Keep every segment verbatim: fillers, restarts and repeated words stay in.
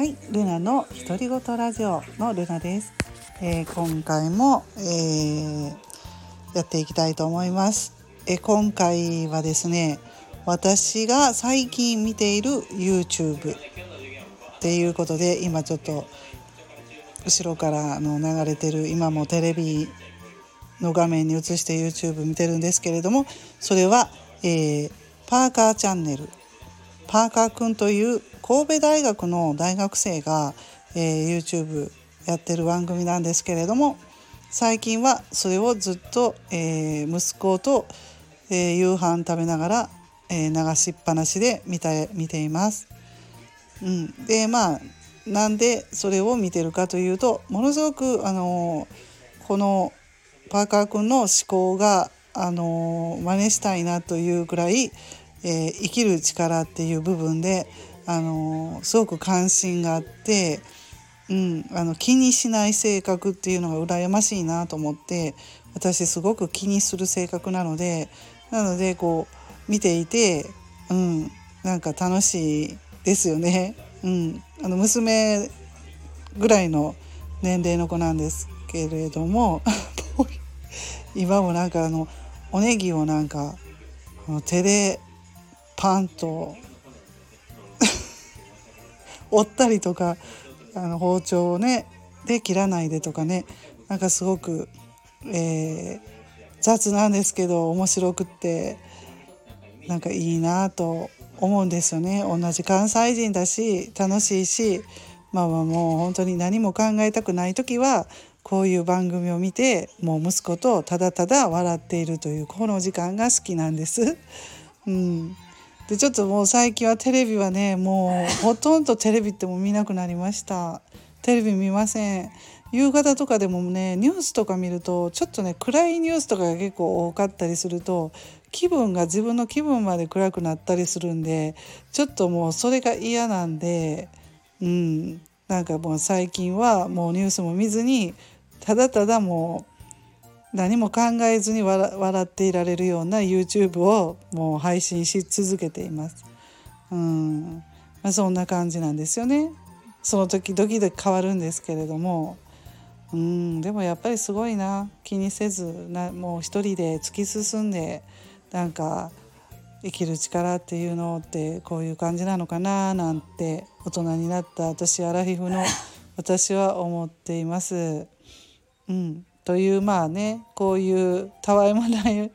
はい、ルナの独り言ラジオのルナです、えー、今回も、えー、やっていきたいと思います、えー、今回はですね、私が最近見ている YouTube っていうことで、今ちょっと後ろからの流れてる、今もテレビの画面に映して YouTube 見てるんですけれども、それは、えー、パーカーチャンネル、パーカーくんという神戸大学の大学生が、えー、YouTube やってる番組なんですけれども、最近はそれをずっと、えー、息子と、えー、夕飯食べながら、えー、流しっぱなしで見て、見ています、うん、でまあなんでそれを見てるかというと、ものすごく、あのー、このパーカーくんの思考が、あのー、真似したいなというくらい、えー、生きる力っていう部分で、あのー、すごく関心があって、うん、あの気にしない性格っていうのが羨ましいなと思って、私すごく気にする性格なのでなのでこう見ていて、うん、なんか楽しいですよね。うん、あの娘ぐらいの年齢の子なんですけれども今もなんかあのおネギをなんか手でパンと折ったりとか、あの包丁をねで切らないでとかね、なんかすごく、えー、雑なんですけど面白くってなんかいいなと思うんですよね。同じ関西人だし楽しいし、まあまあもう本当に何も考えたくない時はこういう番組を見て、もう息子とただただ笑っているというこの時間が好きなんです、うん、でちょっともう最近はテレビはね、もうほとんどテレビっても見なくなりました。テレビ見ません。夕方とかでもね、ニュースとか見るとちょっとね暗いニュースとかが結構多かったりすると、気分が自分の気分まで暗くなったりするんで、ちょっともうそれが嫌なんで、うん、なんかもう最近はもうニュースも見ずに、ただただもう何も考えずに 笑, 笑っていられるような YouTube をもう配信し続けています、うんまあ、そんな感じなんですよね。その時ドキドキ変わるんですけれども、うん、でもやっぱりすごいな、気にせずな、もう一人で突き進んで、なんか生きる力っていうのってこういう感じなのかななんて、大人になった私、アラフィフの私は思っています、うん、というまあね、こういうたわいもない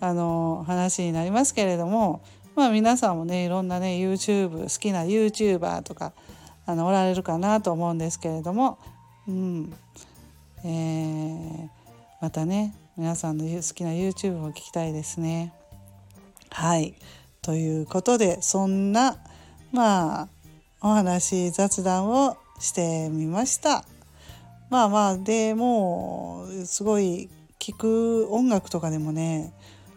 あの話になりますけれども、まあ皆さんもね、いろんなね YouTube 好きな YouTuber とかあのおられるかなと思うんですけれども、うんえー、またね皆さんの好きな YouTube を聞きたいですね。はい。ということで、そんな、まあ、お話、雑談をしてみました。まあまあ、でもう、すごい、聴く音楽とかでもね、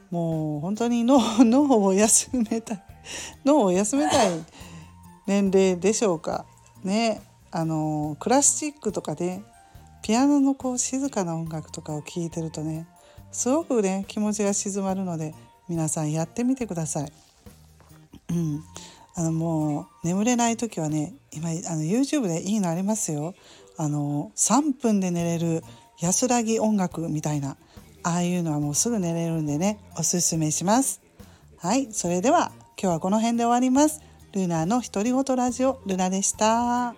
もう、本当に脳、脳を休めたい、脳を休めたい年齢でしょうか。ね。あの、クラシックとかで、ピアノのこう静かな音楽とかを聴いてるとね、すごくね気持ちが静まるので、皆さんやってみてください、うん、あのもう眠れない時はね、今あの YouTube でいいのありますよ。あのさんぷんで寝れる安らぎ音楽みたいな、ああいうのはもうすぐ寝れるんでね、おすすめします。はい、それでは今日はこの辺で終わります。ルナの独り言ラジオ、ルナでした。